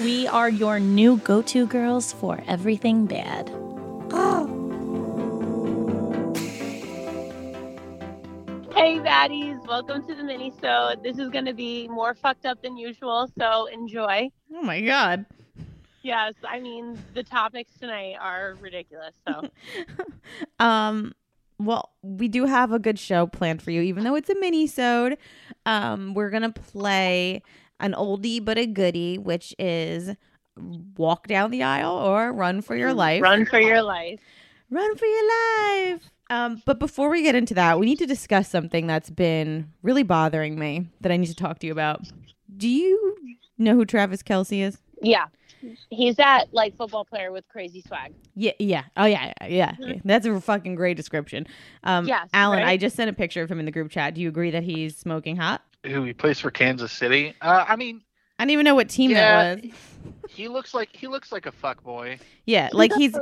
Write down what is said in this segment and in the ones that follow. We are your new go-to girls for everything bad. Oh. Hey, baddies. Welcome to the mini-sode. This is going to be more fucked up than usual, so enjoy. Oh, my God. Yes, I mean, the topics tonight are ridiculous, so. Well, we do have a good show planned for you, even though it's a mini-sode. We're going to play an oldie but a goodie, which is walk down the aisle or run for your life. Run for your life. Run for your life. But before we get into that, we need to discuss something that's been really bothering me that I need to talk to you about. Do you know who Travis Kelce is? Yeah. He's that, like, football player with crazy swag. Yeah, yeah. Oh, yeah, yeah. Mm-hmm. That's a fucking great description. Yes, Alan, right? I just sent a picture of him in the group chat. Do you agree that he's smoking hot? Who he plays for Kansas City. I mean, I don't even know what team that was. He looks like a fuckboy. Yeah, like he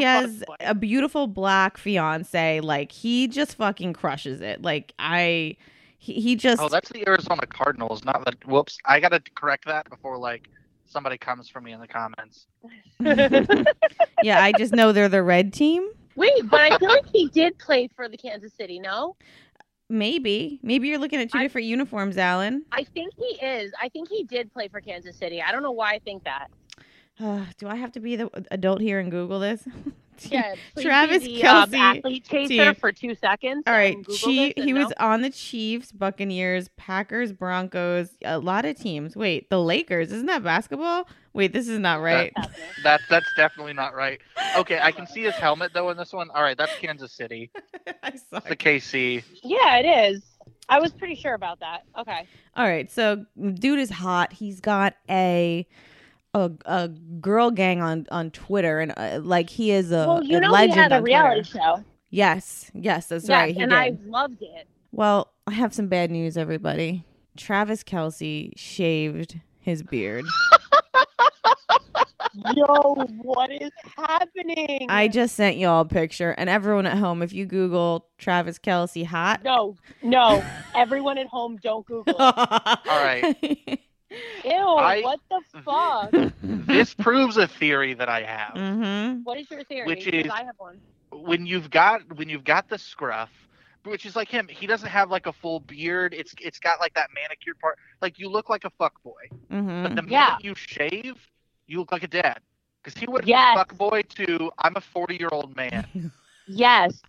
has a beautiful black fiance. Like, he just fucking crushes it. Like, he just. Oh, that's the Arizona Cardinals, not the. Whoops, I gotta correct that before somebody comes for me in the comments. Yeah, I just know they're the red team. Wait, but I feel like he did play for the Kansas City. No. Maybe you're looking at two different uniforms, Alan. I think he is. I think he did play for Kansas City. I don't know why I think that. Do I have to be the adult here and Google this? Yeah, Travis Kelce, athlete chaser for 2 seconds. All right, he was on the Chiefs, Buccaneers, Packers, Broncos, a lot of teams. Wait, the Lakers? Isn't that basketball? Wait, this is not right. That's definitely not right. Okay, I can see his helmet though in this one. All right, that's Kansas City. It's the KC. Yeah, it is. I was pretty sure about that. Okay. All right, so dude is hot. He's got a girl gang on Twitter, and he is a legend. Well, you know, he had a reality show. Yes, that's right. And I loved it. Well, I have some bad news, everybody. Travis Kelce shaved his beard. Yo, what is happening? I just sent y'all a picture, and everyone at home, if you Google Travis Kelce hot, no, everyone at home, don't Google it. All right. Ew, what the fuck? This proves a theory that I have. Mm-hmm. What is your theory? Which is, I have one. When you've got the scruff, which is like him, he doesn't have a full beard. It's got that manicured part. You look like a fuckboy. Mm-hmm. But the minute you shave, you look like a dad. Because he went from fuckboy to I'm a 40-year-old man. Yes.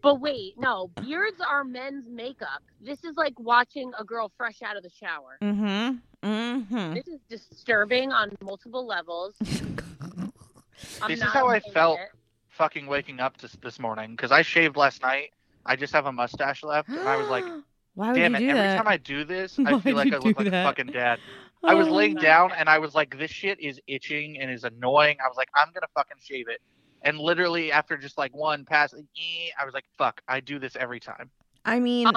But wait, no. Beards are men's makeup. This is like watching a girl fresh out of the shower. Mm-hmm. Mm-hmm. This is disturbing on multiple levels. This is how I felt fucking waking up this morning, because I shaved last night. I just have a mustache left, and I was like, damn it, every time I do this, I feel like I look like a fucking dad. I was laying down, and I was like, this shit is itching and is annoying. I was like, I'm going to fucking shave it. And literally after just one pass, I was like, fuck, I do this every time. I mean,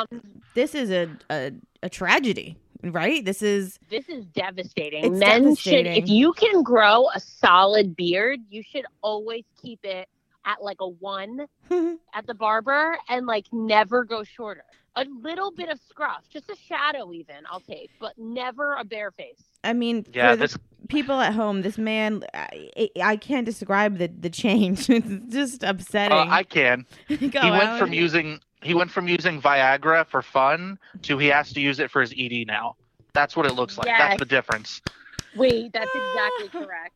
this is a tragedy. Right? This is devastating. Men should, if you can grow a solid beard, you should always keep it at a 1 at the barber and never go shorter. A little bit of scruff, just a shadow even, I'll take, but never a bare face. I mean, yeah, for the people at home, this man, I can't describe the change. It's just upsetting. I can. He went from using Viagra for fun to he has to use it for his ED now. That's what it looks like. Yes. That's the difference. Wait, that's exactly correct.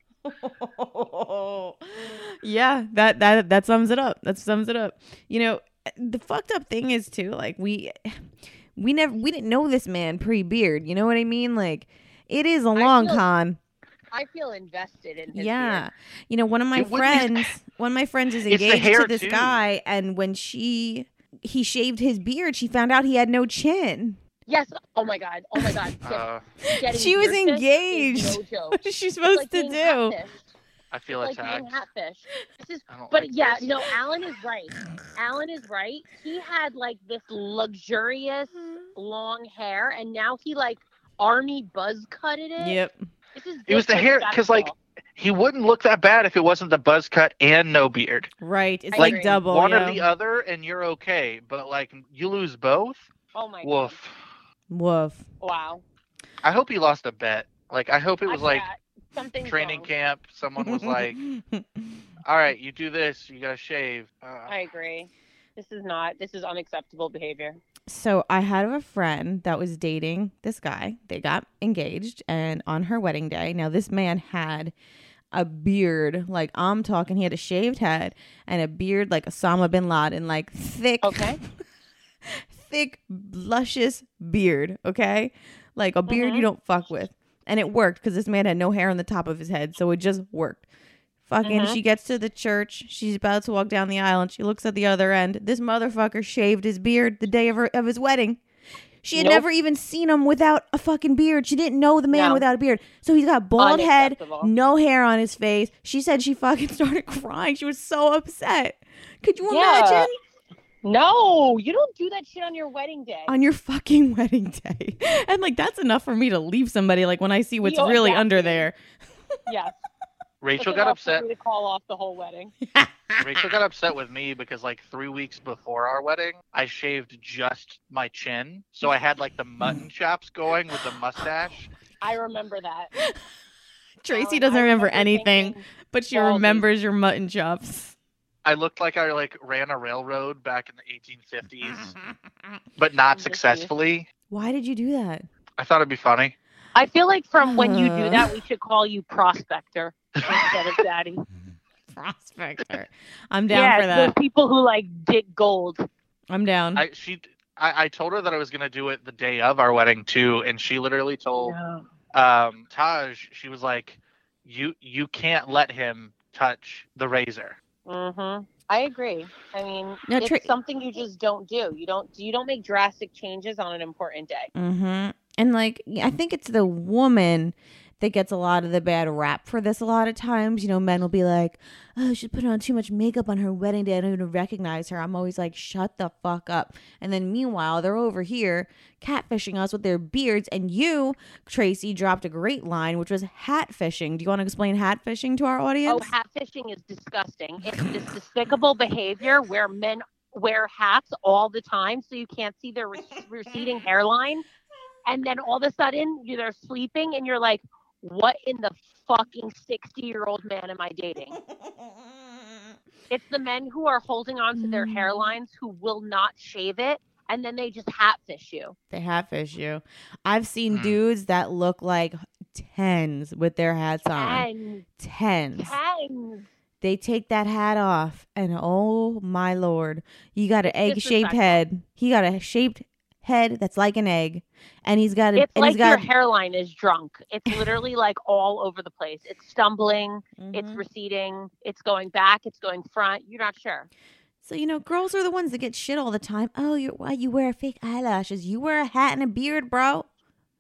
Yeah, that sums it up. That sums it up. You know, the fucked up thing is too, we didn't know this man pre-beard. You know what I mean? It is a long con. I feel invested in his hair. You know, one of my friends is engaged to this guy, and when he shaved his beard, she found out he had no chin. Yes. Oh my god. She was engaged. No, what is she supposed to do? I feel like Hatfish. No, Alan is right. He had like this luxurious long hair, and now he like army buzz cutted it. Yep. It was the hair, because like he wouldn't look that bad if it wasn't the buzz cut and no beard. Right. It's like double one or the other, and you're okay. But like you lose both. Oh my god. Woof. Wow. I hope he lost a bet. Like I hope it was like training camp. Someone was like, "All right, you do this. You gotta shave." I agree. This is unacceptable behavior. So I had a friend that was dating this guy. They got engaged, and on her wedding day, now this man had a beard, like I'm talking, he had a shaved head and a beard like Osama bin Laden, like thick. Okay. Thick, luscious beard, okay? Like a beard you don't fuck with. And it worked because this man had no hair on the top of his head, so it just worked. Fucking, she gets to the church. She's about to walk down the aisle, and she looks at the other end. This motherfucker shaved his beard the day of his wedding. She had never even seen him without a fucking beard. She didn't know the man without a beard. So he's got bald head, no hair on his face. She said she fucking started crying. She was so upset. Could you imagine? No, you don't do that shit on your wedding day. On your fucking wedding day. And like, that's enough for me to leave somebody, like when I see what's really under there. Yes. Rachel got upset. To call off the whole wedding. Rachel got upset with me because like 3 weeks before our wedding, I shaved just my chin. So I had like the mutton chops going with the mustache. I remember that. Tracy doesn't remember anything, but she remembers your mutton chops. I looked like I ran a railroad back in the 1850s, but not successfully. Why did you do that? I thought it'd be funny. I feel like from when you do that, we should call you Prospector instead of Daddy. Prospector. I'm down for that. Yeah, people who like dig gold. I'm down. I told her that I was going to do it the day of our wedding too, and she literally told Taj, she was like, you can't let him touch the razor. Mm-hmm. I agree. I mean, it's something you just don't do. You don't make drastic changes on an important day. Mm-hmm. And like, I think it's the woman that gets a lot of the bad rap for this a lot of times. You know, men will be like, "Oh, she put on too much makeup on her wedding day. I don't even recognize her." I'm always like, shut the fuck up. And then meanwhile, they're over here catfishing us with their beards. And you, Tracy, dropped a great line, which was hat fishing. Do you want to explain hat fishing to our audience? Oh, hat fishing is disgusting. It's this despicable behavior where men wear hats all the time so you can't see their receding hairline. And then all of a sudden, they're sleeping and you're like, what in the fucking 60-year-old man am I dating? It's the men who are holding on to their hairlines who will not shave it, and then they just hatfish you. They hatfish you. I've seen dudes that look like tens with their hats on. Tens. They take that hat off, and oh my lord, you got an egg-shaped head. He got a shaped head that's like an egg, and he's got it's like your hairline is drunk. It's literally like all over the place. It's stumbling, it's receding, it's going back, it's going front. You're not sure. So you know, girls are the ones that get shit all the time. Oh, you wear fake eyelashes? You wear a hat and a beard, bro.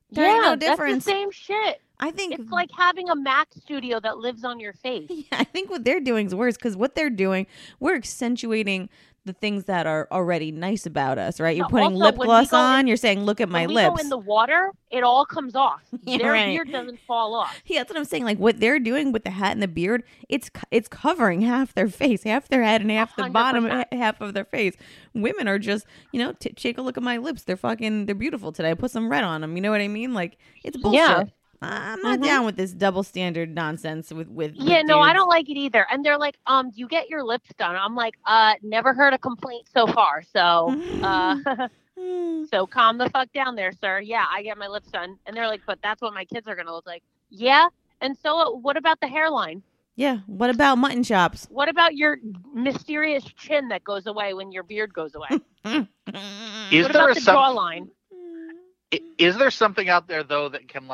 There ain't no difference. That's the same shit. I think it's like having a Mac studio that lives on your face. Yeah, I think what they're doing is worse, because what they're doing, we're accentuating the things that are already nice about us, right? You're putting lip gloss on. You're saying, look at my lips. When we go in the water, it all comes off. Yeah, their beard doesn't fall off. Yeah, that's what I'm saying. Like what they're doing with the hat and the beard, it's covering half their face, half their head, and half 100%. The bottom half of their face. Women are just, take a look at my lips. They're beautiful today. I put some red on them. You know what I mean? Like it's bullshit. Yeah. I'm not down with this double standard nonsense with no, dudes. I don't like it either. And they're like, do you get your lips done? I'm like, never heard a complaint so far. So, so calm the fuck down there, sir. Yeah, I get my lips done. And they're like, but that's what my kids are going to look like. Yeah. And so what about the hairline? Yeah. What about mutton chops? What about your mysterious chin that goes away when your beard goes away? What about the jawline? Is there something out there though that can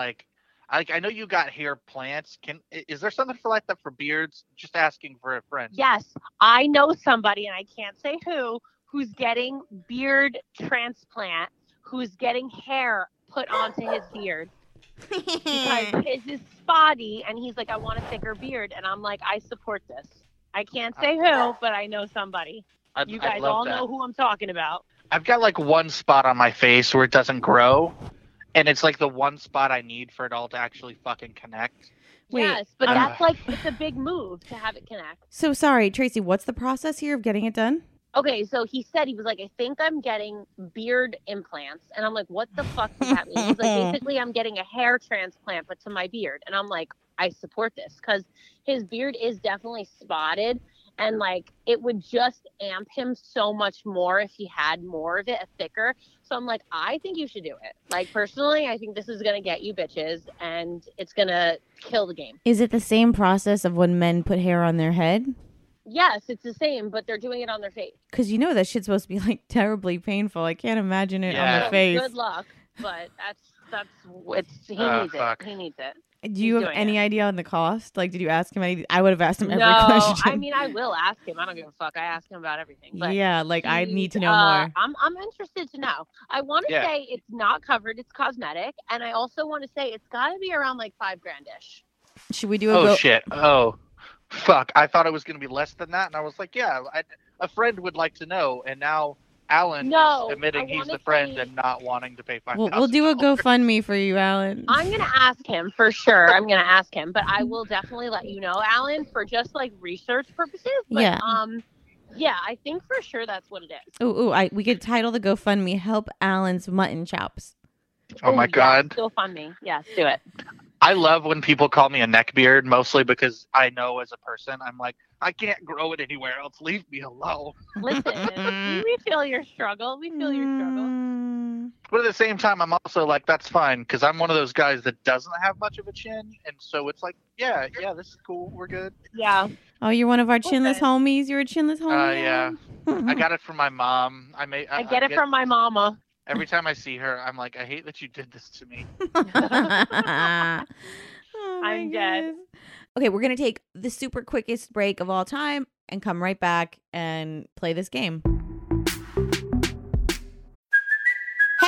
I know you got hair plants. Is there something for like that for beards? Just asking for a friend. Yes, I know somebody, and I can't say who's getting beard transplant, who's getting hair put onto his beard. Because his is spotty, and he's like, I want a thicker beard. And I'm like, I support this. I can't say who, but I know somebody. You guys all know who I'm talking about. I've got like one spot on my face where it doesn't grow. And it's like the one spot I need for it all to actually fucking connect. Wait, yes, but that's like, it's a big move to have it connect. So sorry, Tracy, what's the process here of getting it done? Okay, so he said, he was like, I think I'm getting beard implants. And I'm like, what the fuck does that mean? He's like, basically, I'm getting a hair transplant, but to my beard. And I'm like, I support this because his beard is definitely spotted. And, like, it would just amp him so much more if he had more of it, thicker. So I'm like, I think you should do it. Like, personally, I think this is going to get you bitches, and it's going to kill the game. Is it the same process of when men put hair on their head? Yes, it's the same, but they're doing it on their face. Because you know that shit's supposed to be, like, terribly painful. I can't imagine it on their face. Good luck, but he needs it. Do you have any idea on the cost? Like, did you ask him any? I would have asked him every question. No, I mean, I will ask him. I don't give a fuck. I ask him about everything. But yeah, like, I need to know more. I'm interested to know. I want to say it's not covered. It's cosmetic. And I also want to say it's got to be around, like, $5,000-ish. Should we do a shit. Oh, fuck. I thought it was going to be less than that. And I was like, yeah, a friend would like to know. And now Alan is admitting he's the friend and not wanting to pay $5,000. We'll do a GoFundMe for you, Alan. I'm going to ask him for sure. But I will definitely let you know, Alan, for just like research purposes. But, yeah. Yeah, I think for sure that's what it is. We could title the GoFundMe Help Alan's Mutton Chops. Oh, my God. Yes, GoFundMe. Yes, do it. I love when people call me a neckbeard, mostly because I know as a person, I'm like, I can't grow it anywhere else. Leave me alone. Listen, we feel your struggle. But at the same time, I'm also like, that's fine, because I'm one of those guys that doesn't have much of a chin. And so it's like, yeah, this is cool. We're good. Yeah. Oh, you're one of our chinless homies. You're a chinless homie. Yeah. I got it from my mom. I get it from my mama. Every time I see her, I'm like, I hate that you did this to me. I'm dead. Okay, we're going to take the super quickest break of all time and come right back and play this game. Hey,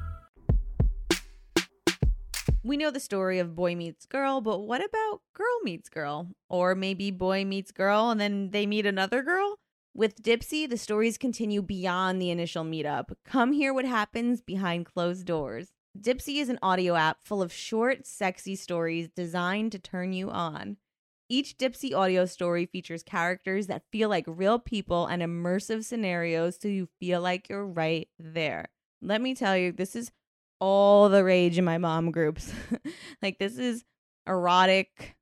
We know the story of boy meets girl, but what about girl meets girl? Or maybe boy meets girl and then they meet another girl? With Dipsea, the stories continue beyond the initial meetup. Come hear what happens behind closed doors. Dipsea is an audio app full of short, sexy stories designed to turn you on. Each Dipsea audio story features characters that feel like real people and immersive scenarios so you feel like you're right there. Let me tell you, this is all the rage in my mom groups. Like, this is erotic,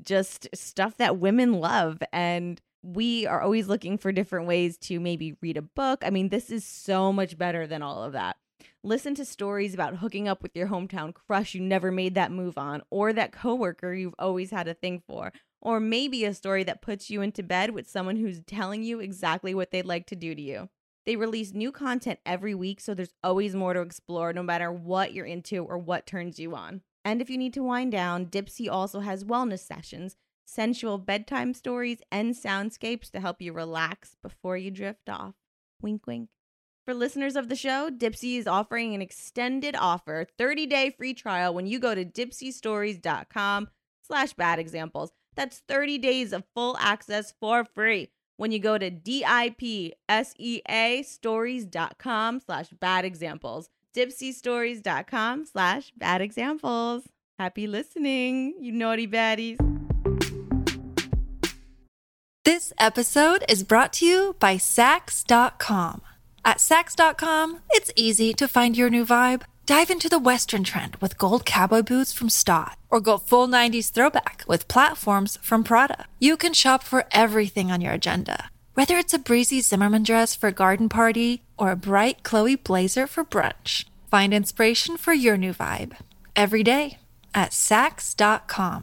just stuff that women love. And we are always looking for different ways to maybe read a book. I mean, this is so much better than all of that. Listen to stories about hooking up with your hometown crush you never made that move on, or that coworker you've always had a thing for, or maybe a story that puts you into bed with someone who's telling you exactly what they'd like to do to you. They release new content every week, so there's always more to explore no matter what you're into or what turns you on. And if you need to wind down, Dipsea also has wellness sessions, sensual bedtime stories, and soundscapes to help you relax before you drift off. Wink, wink. For listeners of the show, Dipsea is offering an extended offer, 30-day free trial when you go to dipseastories.com/badexamples. That's 30 days of full access for free. When you go to DIPSEA stories.com/badexamples, dipseastories.com/badexamples. Happy listening, you naughty baddies. This episode is brought to you by Saks.com. At Saks.com, it's easy to find your new vibe. Dive into the Western trend with gold cowboy boots from Staud, or go full 90s throwback with platforms from Prada. You can shop for everything on your agenda, whether it's a breezy Zimmerman dress for a garden party or a bright Chloe blazer for brunch. Find inspiration for your new vibe every day at Saks.com.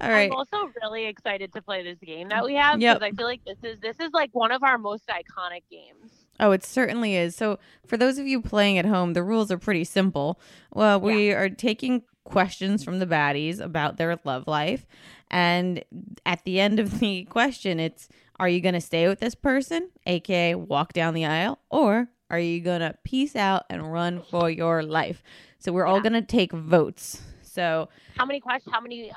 All right. I'm also really excited to play this game that we have, because I feel like this is like one of our most iconic games. Oh, it certainly is. So for those of you playing at home, the rules are pretty simple. Well, we are taking questions from the baddies about their love life. And at the end of the question, it's, are you going to stay with this person, a.k.a. walk down the aisle, or are you going to peace out and run for your life? So we're all going to take votes. So how many questions? How many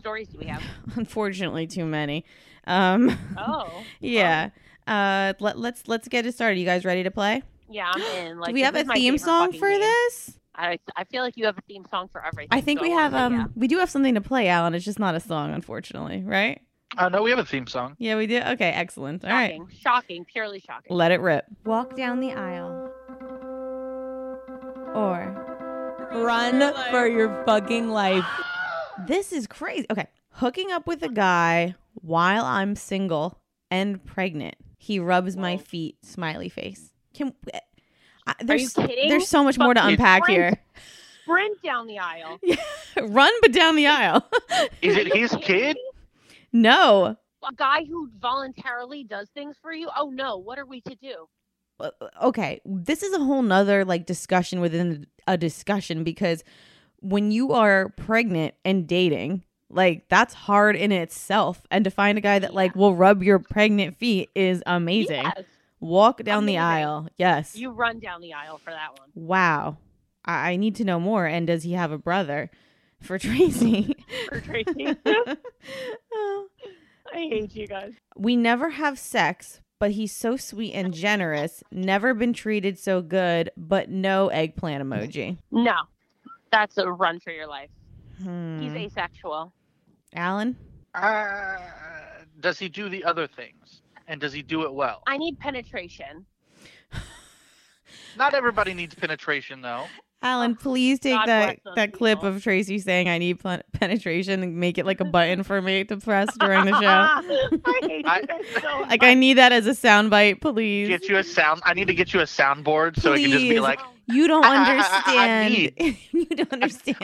stories do we have? Unfortunately, too many. Yeah. Let's get it started. You guys ready to play? Yeah, I'm in. Like, do we have a theme song for this? I feel like you have a theme song for everything. I think we have we do have something to play, Alan. It's just not a song, unfortunately, right? No, we have a theme song. Yeah, we do. Okay, excellent. All right. Shocking, purely shocking. Let it rip. Walk down the aisle, or run for your fucking life. This is crazy. Okay, hooking up with a guy while I'm single and pregnant. He rubs my feet, smiley face. Are you kidding? There's so much more to unpack here. Sprint down the aisle. Run, but down the aisle. Is it his kid? No. A guy who voluntarily does things for you? Oh, no. What are we to do? Okay. This is a whole nother discussion within a discussion, because when you are pregnant and dating, that's hard in itself. And to find a guy that will rub your pregnant feet is amazing. Yes. Walk down the aisle. Yes. You run down the aisle for that one. Wow. I need to know more. And does he have a brother? For Tracy. Oh. I hate you guys. We never have sex, but he's so sweet and generous. Never been treated so good, but no eggplant emoji. No. That's a run for your life. He's asexual. Alan? Does he do the other things? And does he do it well? I need penetration. Not everybody needs penetration, though. Alan, please take that clip of Tracy saying I need penetration and make it like a button for me to press during the show. I hate you so much. I need that as a soundbite, please. I need to get you a soundboard so it can just be like, you don't understand. You don't understand.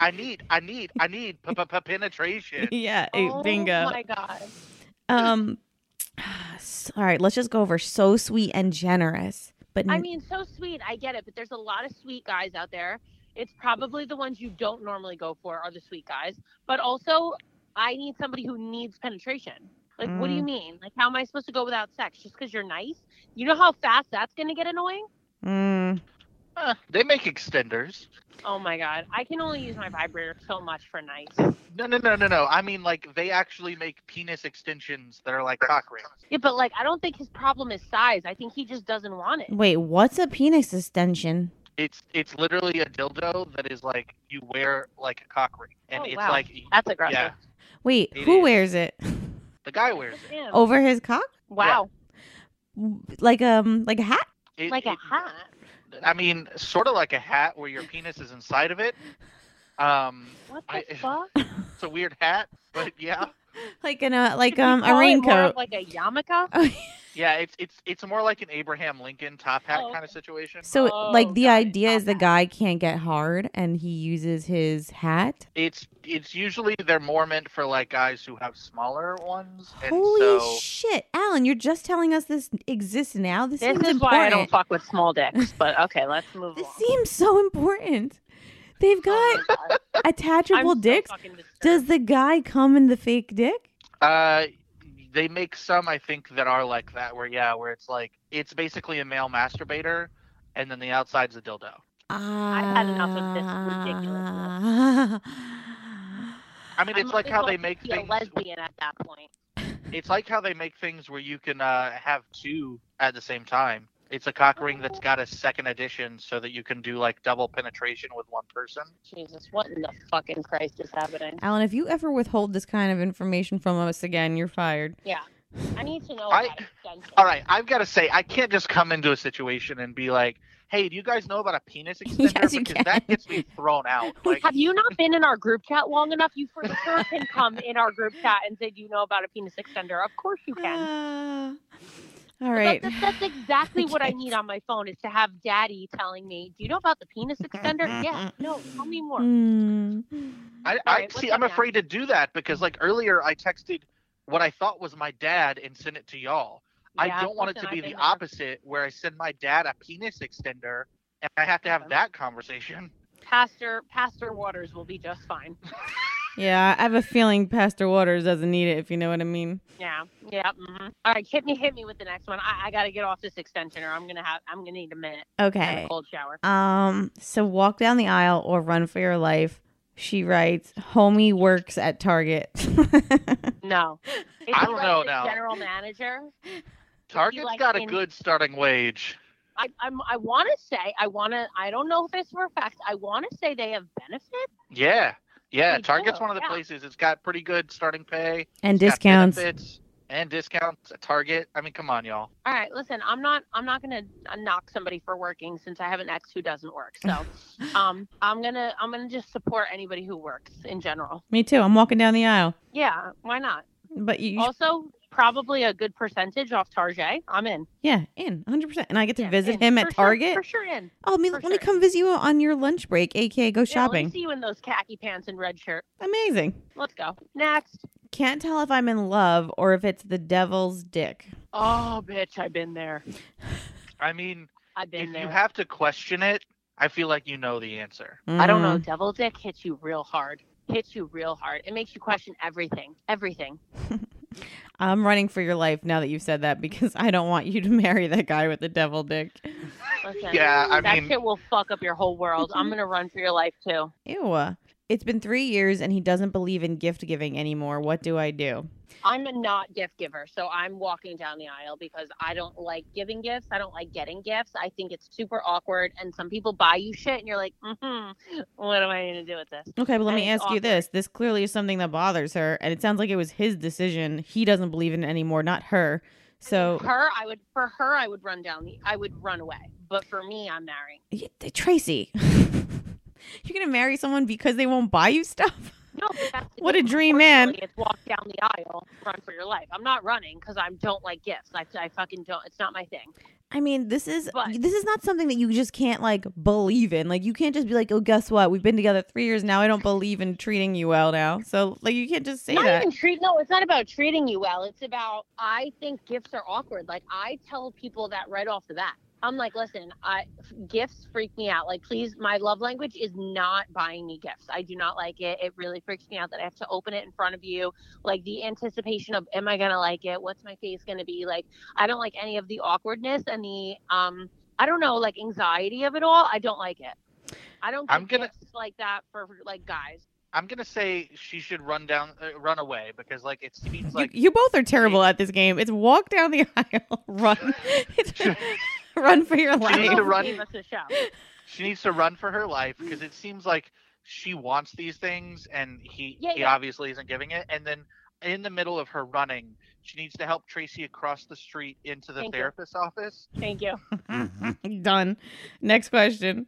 I need penetration. Yeah, bingo. Oh my God. All right, let's just go over so sweet and generous. But so sweet, I get it, but there's a lot of sweet guys out there. It's probably the ones you don't normally go for are the sweet guys. But also, I need somebody who needs penetration. What do you mean? How am I supposed to go without sex? Just because you're nice? You know how fast that's going to get annoying? They make extenders. Oh my God. I can only use my vibrator so much for nights. No. I mean, they actually make penis extensions that are like cock rings. Yeah, but I don't think his problem is size. I think he just doesn't want it. Wait, what's a penis extension? It's literally a dildo that is you wear like a cock ring. And that's aggressive. Yeah. Wait, who wears it? The guy wears it. Over his cock? Wow. Yeah. Like a hat? Like a hat? I mean, sort of like a hat where your penis is inside of it. What the fuck? It's a weird hat, but yeah. A raincoat. Like a yarmulke? Oh, yeah, it's more like an Abraham Lincoln top hat kind of situation. So the idea is the guy can't get hard and he uses his hat? It's usually they're more meant for guys who have smaller ones. Holy shit. Alan, you're just telling us this exists now? This seems important. Why I don't fuck with small dicks, but okay, let's move on. This seems so important. They've got attachable dicks. So does the guy come in the fake dick? They make some, I think, that are like that, where it's it's basically a male masturbator, and then the outside's a dildo. I've had enough of this ridiculousness. I mean, it's like how they make things. I'm a lesbian at that point. It's like how they make things where you can have two at the same time. It's a cock ring that's got a second edition so that you can do double penetration with one person. Jesus, what in the fucking Christ is happening? Alan, if you ever withhold this kind of information from us again, you're fired. Yeah. I need to know about extensions. All right, I've got to say, I can't just come into a situation and be like, hey, do you guys know about a penis extender? Yes, you because can. That gets me thrown out. Like, have you not been in our group chat long enough? You for sure can come in our group chat and say, do you know about a penis extender? Of course you can. All right. That's exactly what I need on my phone is to have daddy telling me, do you know about the penis extender? Yeah. No, tell me more. I'm afraid to do that because like earlier I texted what I thought was my dad and sent it to y'all. Yeah, I don't want it to be the opposite where I send my dad a penis extender and I have to have that conversation. Pastor Waters will be just fine. Yeah, I have a feeling Pastor Waters doesn't need it, if you know what I mean. Yeah. Mm-hmm. All right, hit me with the next one. I gotta get off this extension, or I'm gonna need a minute. Okay. A cold shower. So walk down the aisle or run for your life. She writes, "Homie works at Target." No, is I don't know now. General manager. Target's got a good starting wage. I don't know if it's for a fact. I want to say they have benefits. Yeah, Target's one of the places. It's got pretty good starting pay. And discounts. And discounts at Target. I mean, come on, y'all. All right, listen, I'm not gonna knock somebody for working since I have an ex who doesn't work. So, I'm gonna just support anybody who works in general. Me too. I'm walking down the aisle. Yeah, why not? But you also probably a good percentage off Target. I'm in. Yeah, in 100%, and I get to visit him at Target. For sure, in. Oh, let me come visit you on your lunch break, aka go shopping. Let me see you in those khaki pants and red shirt. Amazing. Let's go next. Can't tell if I'm in love or if it's the devil's dick. Oh, bitch, I've been there. I mean, if you have to question it, I feel like you know the answer. Mm. I don't know. Devil dick hits you real hard. It makes you question everything. I'm running for your life now that you've said that because I don't want you to marry that guy with the devil dick. Listen, that shit will fuck up your whole world. I'm going to run for your life, too. Ew. It's been 3 years and he doesn't believe in gift giving anymore. What do I do? I'm a not gift giver, so I'm walking down the aisle because I don't like giving gifts. I don't like getting gifts. I think it's super awkward, and some people buy you shit, and you're like, what am I going to do with this? Okay, but let me ask you this. This clearly is something that bothers her, and it sounds like it was his decision. He doesn't believe in it anymore, not her. So I would run down the. I would run away, but for me, I'm marrying. Tracy. You're going to marry someone because they won't buy you stuff? No. But that's what a dream, man. It's walk down the aisle, run for your life. I'm not running because I don't like gifts. I fucking don't. It's not my thing. I mean, this is not something that you just can't, like, believe in. Like, you can't just be like, oh, guess what? We've been together 3 years now. I don't believe in treating you well now. So, like, you can't just say that. No, it's not about treating you well. It's about, I think gifts are awkward. Like, I tell people that right off the bat. I'm like, listen, gifts freak me out. Like, please, my love language is not buying me gifts. I do not like it. It really freaks me out that I have to open it in front of you. Like, the anticipation of, am I going to like it? What's my face going to be? Like, I don't like any of the awkwardness and the, I don't know, like, anxiety of it all. I don't like it. I don't get gifts like that for, like, guys. I'm going to say she should run away because, like, it seems like... You both are terrible at this game. It's walk down the aisle, run. Run for your life. She needs to run for her life because it seems like she wants these things and he obviously isn't giving it. And then in the middle of her running, she needs to help Tracy across the street into the therapist's office. Thank you. Done. Next question.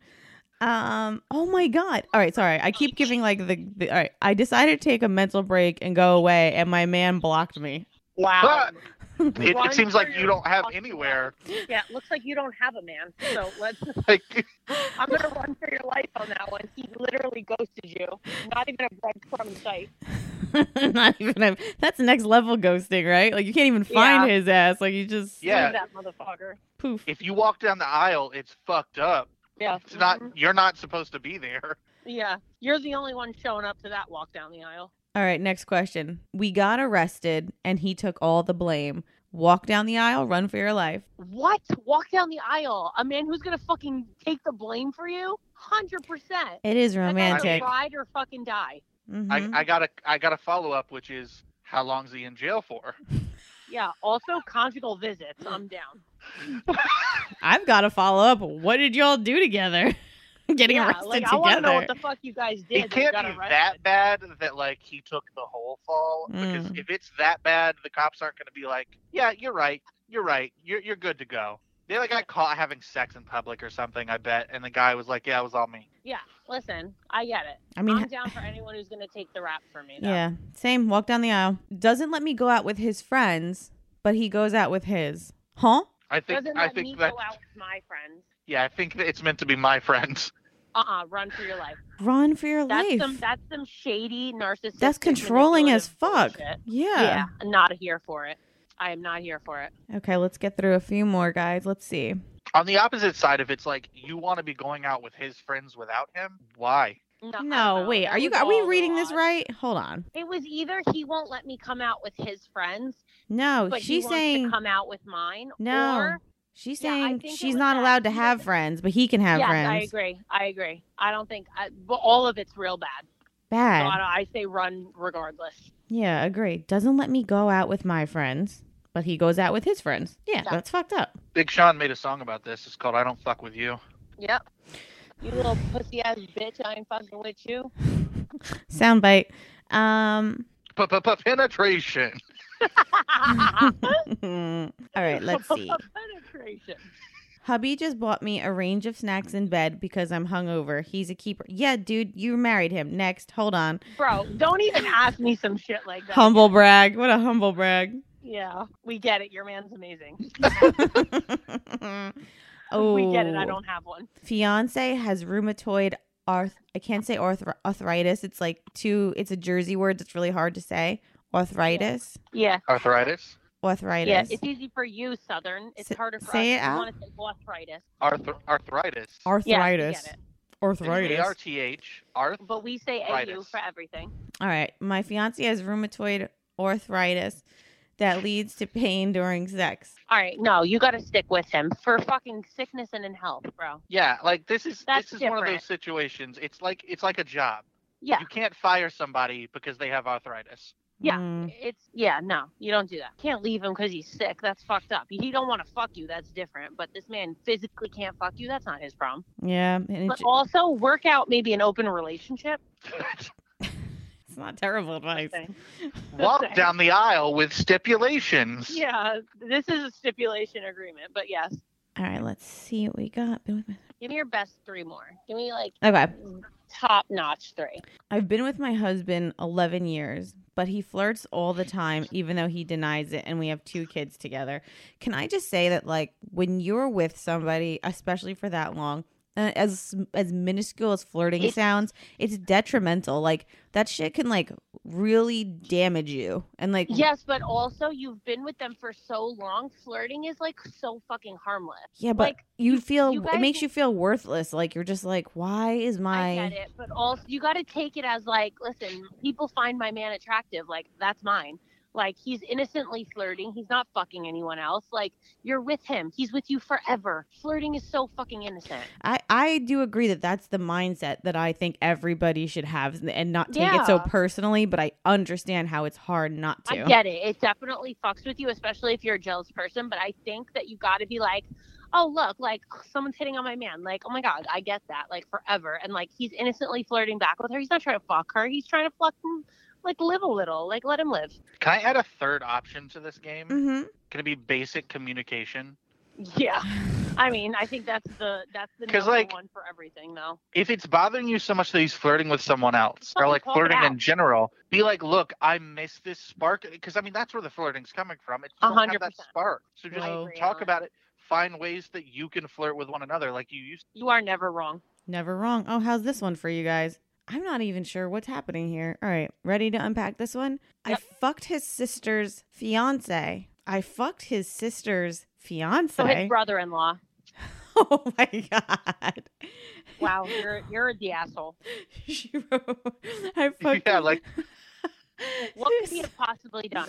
Oh my God. All right. Sorry. I keep giving like all right. I decided to take a mental break and go away and my man blocked me. Wow. It seems like you don't have anywhere. Yeah, it looks like you don't have a man. So let's. I'm gonna run for your life on that one. He literally ghosted you. Not even a breadcrumb sight. That's next level ghosting, right? Like you can't even find his ass. Like you just that motherfucker. Poof. If you walk down the aisle, it's fucked up. Yeah. It's not. You're not supposed to be there. Yeah, you're the only one showing up to that walk down the aisle. All right, next question. We got arrested and he took all the blame. Walk down the aisle, run for your life. What? Walk down the aisle? A man who's going to fucking take the blame for you? 100%. It is romantic. Ride or fucking die. Mm-hmm. I got a follow up, which is how long is he in jail for? Yeah, also conjugal visits. I'm down. I've got a follow up. What did y'all do together? getting arrested together. I want to know what the fuck you guys did. It can't be that bad that like he took the whole fall. Because if it's that bad, the cops aren't going to be like, yeah, you're right, you're good to go. They like got caught having sex in public or something, I bet. And the guy was like, yeah, it was all me. Yeah, listen, I get it. I mean, I'm down for anyone who's going to take the rap for me, though. Yeah, same. Walk down the aisle. Doesn't let me go out with his friends, but he goes out with his. Huh? I think that go out with my friends. Yeah, I think that it's meant to be my friends. Run for your life. Run for your life. That's some shady narcissistic. That's controlling as fuck. Bullshit. Yeah. I'm not here for it. I am not here for it. Okay, let's get through a few more, guys. Let's see. On the opposite side, if it's like you want to be going out with his friends without him, why? No, wait. Are we reading this right? Hold on. It was either he won't let me come out with his friends. No, but she's saying to come out with mine. No, or, she's saying she's not allowed to have friends, but he can have friends. I agree. I don't think all of it's real bad. So I say run regardless. Yeah, agree. Doesn't let me go out with my friends. But he goes out with his friends. Yeah, that's fucked up. Big Sean made a song about this. It's called I Don't Fuck With You. Yep. You little pussy ass bitch, I ain't fucking with you. Soundbite. Penetration. All right, let's see. Penetration. Hubby just bought me a range of snacks in bed because I'm hungover. He's a keeper. Yeah, dude, you married him. Next. Hold on. Bro, don't even ask me some shit like that. Humble brag. What a humble brag. Yeah, we get it. Your man's amazing. Oh, we get it. I don't have one. Fiance has rheumatoid I can't say arthritis. It's like it's a Jersey word. It's really hard to say. Arthritis. Yeah. Arthritis. Yeah, it's easy for you, Southern. It's harder for us. I want to say arthritis. Arthritis. Arthritis. Yeah, arthritis. A-R-T-H. But we say A-U for everything. All right. My fiance has rheumatoid arthritis that leads to pain during sex. All right. No, you got to stick with him for fucking sickness and in health, bro. Yeah. Like this is different. One of those situations. It's like a job. Yeah. You can't fire somebody because they have arthritis. Yeah, no, you don't do that. Can't leave him because he's sick. That's fucked up. He don't want to fuck you. That's different. But this man physically can't fuck you. That's not his problem. Yeah. But also work out maybe an open relationship. It's not terrible advice. Walk down the aisle with stipulations. Yeah, this is a stipulation agreement, but yes. All right, let's see what we got. Give me your best three more. Give me top-notch three. I've been with my husband 11 years, but he flirts all the time, even though he denies it, and we have 2 kids together. Can I just say that, like, when you're with somebody, especially for that long, as minuscule as flirting sounds, it's detrimental. Like, that shit can, like, really damage you. And, like... Yes, but also, you've been with them for so long, flirting is, like, so fucking harmless. Yeah, but like, it makes you feel worthless. Like, you're just like, why is my... I get it, but also, you gotta take it as, like, listen, people find my man attractive. Like, that's mine. Like, he's innocently flirting. He's not fucking anyone else. Like, you're with him. He's with you forever. Flirting is so fucking innocent. I do agree that that's the mindset that I think everybody should have and not take it so personally, but I understand how it's hard not to. I get it. It definitely fucks with you, especially if you're a jealous person, but I think that you got to be like, oh, look, like, someone's hitting on my man. Like, oh, my God, I get that, like, forever. And, like, he's innocently flirting back with her. He's not trying to fuck her. He's trying to fuck him. Like, live a little. Like, let him live. Can I add a third option to this game? Mm-hmm. Can it be basic communication? Yeah. I mean, I think that's the number one for everything, though. If it's bothering you so much that he's flirting with someone else, or, like, flirting in general, be like, look, I miss this spark. Because, I mean, that's where the flirting's coming from. It's 100%. That spark. So just talk about it. Find ways that you can flirt with one another like you used to. You are never wrong. Never wrong. Oh, how's this one for you guys? I'm not even sure what's happening here. All right. Ready to unpack this one? Yep. I fucked his sister's fiance. So his brother-in-law. Oh, my God. Wow. You're the asshole. She wrote, I fucked him. Like... What could he have possibly done?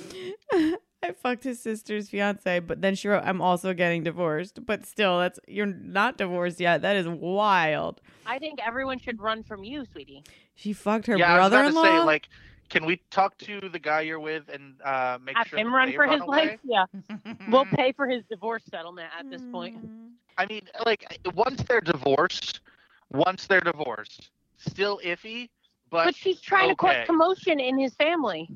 I fucked his sister's fiance, but then she wrote, I'm also getting divorced. But still, you're not divorced yet. That is wild. I think everyone should run from you, sweetie. She fucked her brother-in-law? I was about to say, like, can we talk to the guy you're with and make sure him run for his life? Yeah. We'll pay for his divorce settlement at this point. I mean, like, once they're divorced, once they're divorced. Still iffy, but she's trying to cause commotion in his family.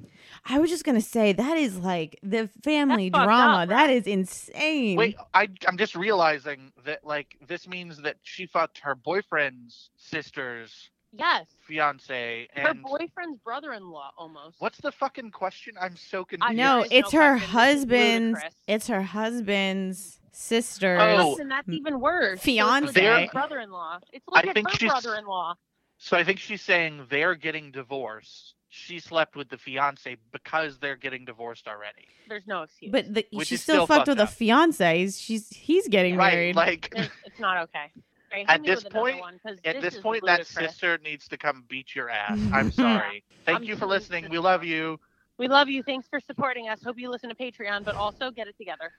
I was just going to say, that is like the family drama. Up, right? That is insane. Wait, I'm just realizing that, like, this means that she fucked her boyfriend's sister's fiance and her boyfriend's brother-in-law almost. What's the fucking question? I'm so confused. No, it's her husband's. It's her husband's sister's. Oh, listen, that's even worse. Fiance, brother-in-law. It's like her brother-in-law. So I think she's saying they're getting divorced. She slept with the fiance because they're getting divorced already. There's no excuse. But she still fucked with a fiance. He's getting married. Like, it's not okay. Right, at this point, that sister needs to come beat your ass. I'm sorry. Thank you for listening. We love you. We love you. Thanks for supporting us. Hope you listen to Patreon, but also get it together.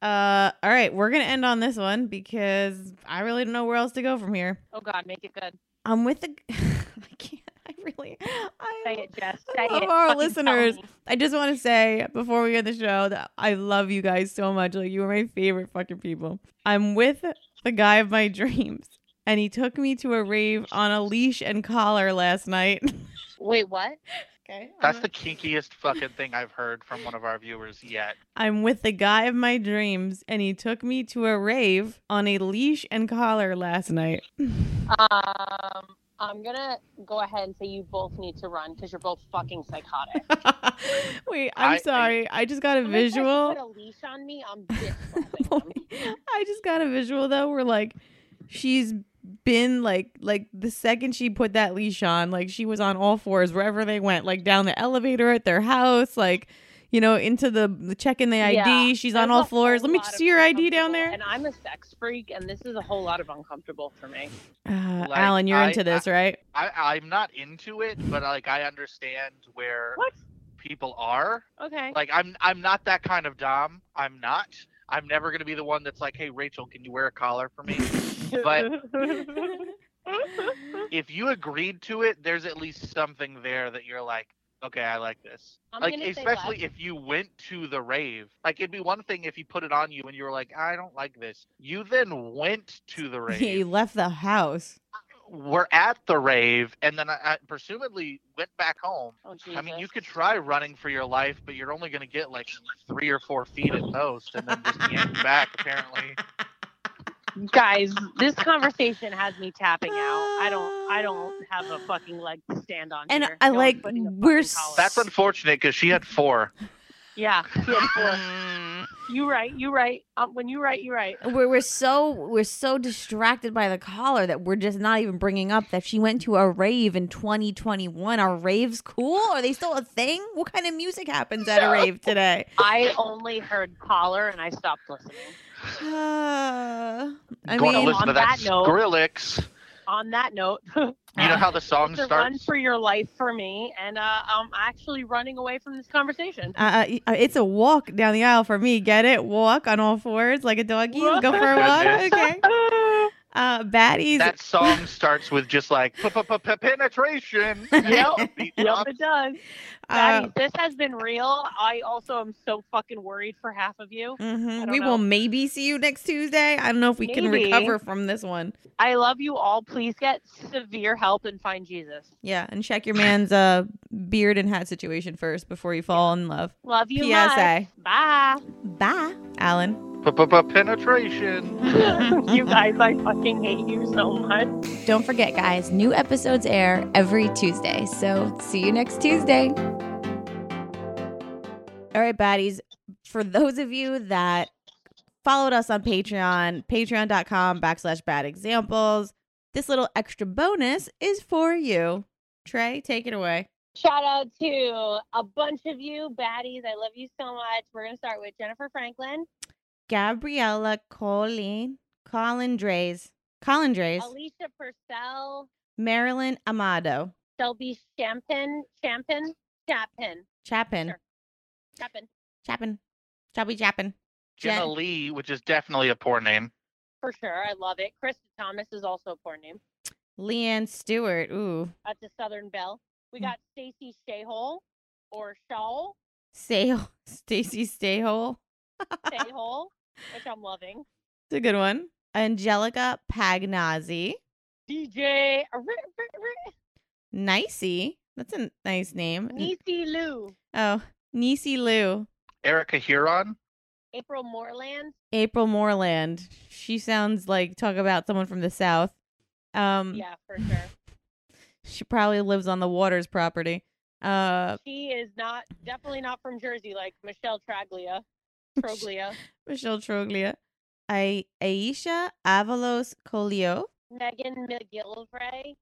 All right, we're gonna end on this one because I really don't know where else to go from here. Oh God, make it good. I'm with the. I can't. I really. Say it, Jess. Say it. I love our listeners. I just want to say before we end the show that I love you guys so much. Like, you are my favorite fucking people. I'm with the guy of my dreams, and he took me to a rave on a leash and collar last night. Wait, what? Okay. That's the kinkiest fucking thing I've heard from one of our viewers yet. I'm with the guy of my dreams, and he took me to a rave on a leash and collar last night. I'm going to go ahead and say you both need to run because you're both fucking psychotic. Wait, I'm sorry. I just got a visual. Put a leash on me. I'm I just got a visual, though, where, like, she's been like the second she put that leash on, like, she was on all fours wherever they went, like down the elevator at their house, like, you know, into the checking the ID. Yeah. She's on all floors. Let me see your ID down there. And I'm a sex freak, and this is a whole lot of uncomfortable for me. Like, Alan, you're into this, right? I'm not into it, but like I understand where people are. Okay. Like I'm not that kind of dom. I'm not. I'm never gonna be the one that's like, hey Rachel, can you wear a collar for me? But if you agreed to it, there's at least something there that you're like, okay, I like this. Like, especially if you went to the rave. Like, it'd be one thing if you put it on you and you were like, I don't like this. You then went to the rave. Yeah, you left the house. We're at the rave, and then I presumably went back home. Oh, I mean, you could try running for your life, but you're only going to get like 3 or 4 feet at most, and then just yank back, apparently. Guys, this conversation has me tapping out. I don't have a fucking leg to stand on. And here. I no like we're. That's unfortunate because she had 4. Yeah, she had 4. You right. When you right, you right. We're so distracted by the collar that we're just not even bringing up that she went to a rave in 2021. Are raves cool? Are they still a thing? What kind of music happens at a rave today? I only heard collar and I stopped listening. Skrillex. On that note, you know how the song starts. Run for your life for me, and I'm actually running away from this conversation. It's a walk down the aisle for me. Get it? Walk on all fours like a doggy. Go for a walk. Okay. Baddies. That song starts with just like penetration. Yep, it does. Baddies, this has been real. I also am so fucking worried for half of you. Mm-hmm. We will maybe see you next Tuesday. I don't know if we can recover from this one. I love you all. Please get severe help and find Jesus. Yeah, and check your man's beard and hat situation first before you fall in love. Love you, PSA. Much. Bye. Bye, Alan. Penetration. You guys, I fucking hate you so much. Don't forget, guys, new episodes air every Tuesday. So see you next Tuesday. All right, baddies. For those of you that followed us on Patreon, patreon.com/badexamples, this little extra bonus is for you. Trey, take it away. Shout out to a bunch of you baddies. I love you so much. We're going to start with Jennifer Franklin. Gabriella Colleen, Colin Drays, Alicia Purcell, Marilyn Amado, Shelby Chapin, Jenna Lee, which is definitely a poor name. For sure, I love it. Krista Thomas is also a poor name. Leanne Stewart, ooh. That's a Southern Belle. We got Stacy Stayhole or Shawl. Stacy Stayhole. Stayhole. Which I'm loving. It's a good one. Angelica Pagnazzi. DJ. Nicey. That's a nice name. Nicey Lou. Oh, Nicey Lou. Erica Huron. April Moreland. April Moreland. She sounds like, talk about someone from the South. Yeah, for sure. She probably lives on the Waters property. She is not, definitely not from Jersey, like Michelle Traglia. Troglia. Michelle Troglia. Aisha Avalos Colio. Megan McGillivray.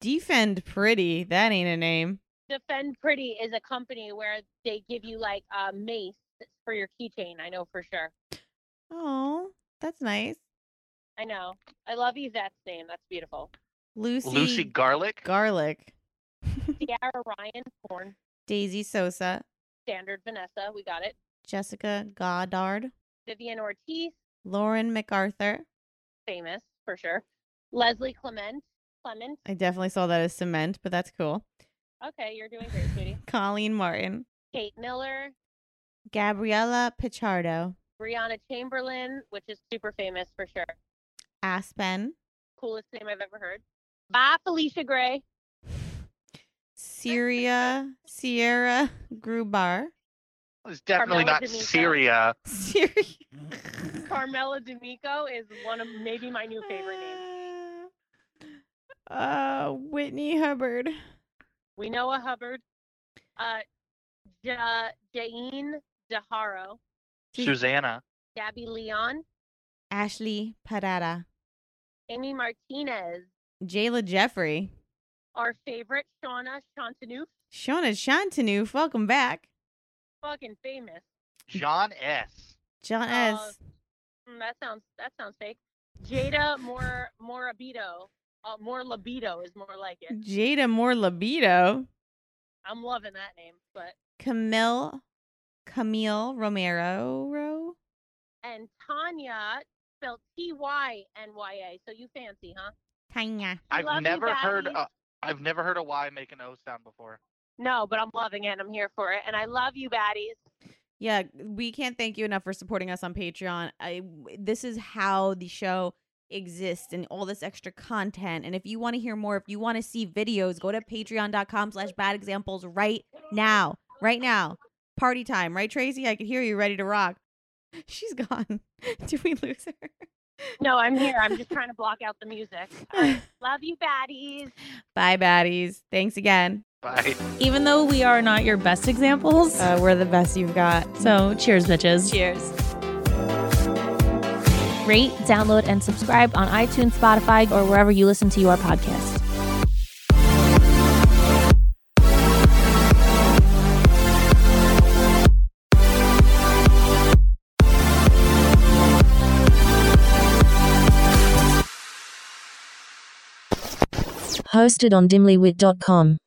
Defend Pretty. That ain't a name. Defend Pretty is a company where they give you like a mace for your keychain. I know for sure. Oh, that's nice. I know. I love Yvette's name. That's beautiful. Lucy Garlic. Garlic. Ciara Ryan Horn. Daisy Sosa. Standard Vanessa. We got it. Jessica Goddard. Vivian Ortiz. Lauren MacArthur. Famous, for sure. Leslie Clement. I definitely saw that as cement, but that's cool. Okay, you're doing great, sweetie. Colleen Martin. Kate Miller. Gabriella Pichardo. Brianna Chamberlain, which is super famous, for sure. Aspen. Coolest name I've ever heard. Bye, Felicia Gray. Sierra Grubar. It's definitely Carmela not D'Amico. Syria. Carmela D'Amico is one of maybe my new favorite names. Whitney Hubbard. We know a Hubbard. Jane DeHaro. Susanna. Gabby Leon. Ashley Parada. Amy Martinez. Jayla Jeffrey. Our favorite, Shauna Chantaneuf. Shauna Chantaneuf, welcome back. Fucking famous. John S. That sounds fake. Jada Morabito. More libido is more like it. Jada More Libido. I'm loving that name, but Camille Romero. And Tanya spelled T-Y-N-Y-A. So you fancy, huh? Tanya. I've never heard a Y make an O sound before. No, but I'm loving it. I'm here for it. And I love you, baddies. Yeah, we can't thank you enough for supporting us on Patreon. This is how the show exists and all this extra content. And if you want to hear more, if you want to see videos, go to patreon.com/badexamples right now. Right now. Party time. Right, Tracy? I can hear you ready to rock. She's gone. Did we lose her? No, I'm here. I'm just trying to block out the music. Love you, baddies. Bye, baddies. Thanks again. Bye. Even though we are not your best examples, we're the best you've got. So cheers, bitches. Cheers. Rate, download, and subscribe on iTunes, Spotify, or wherever you listen to your podcast. Hosted on dimlywit.com.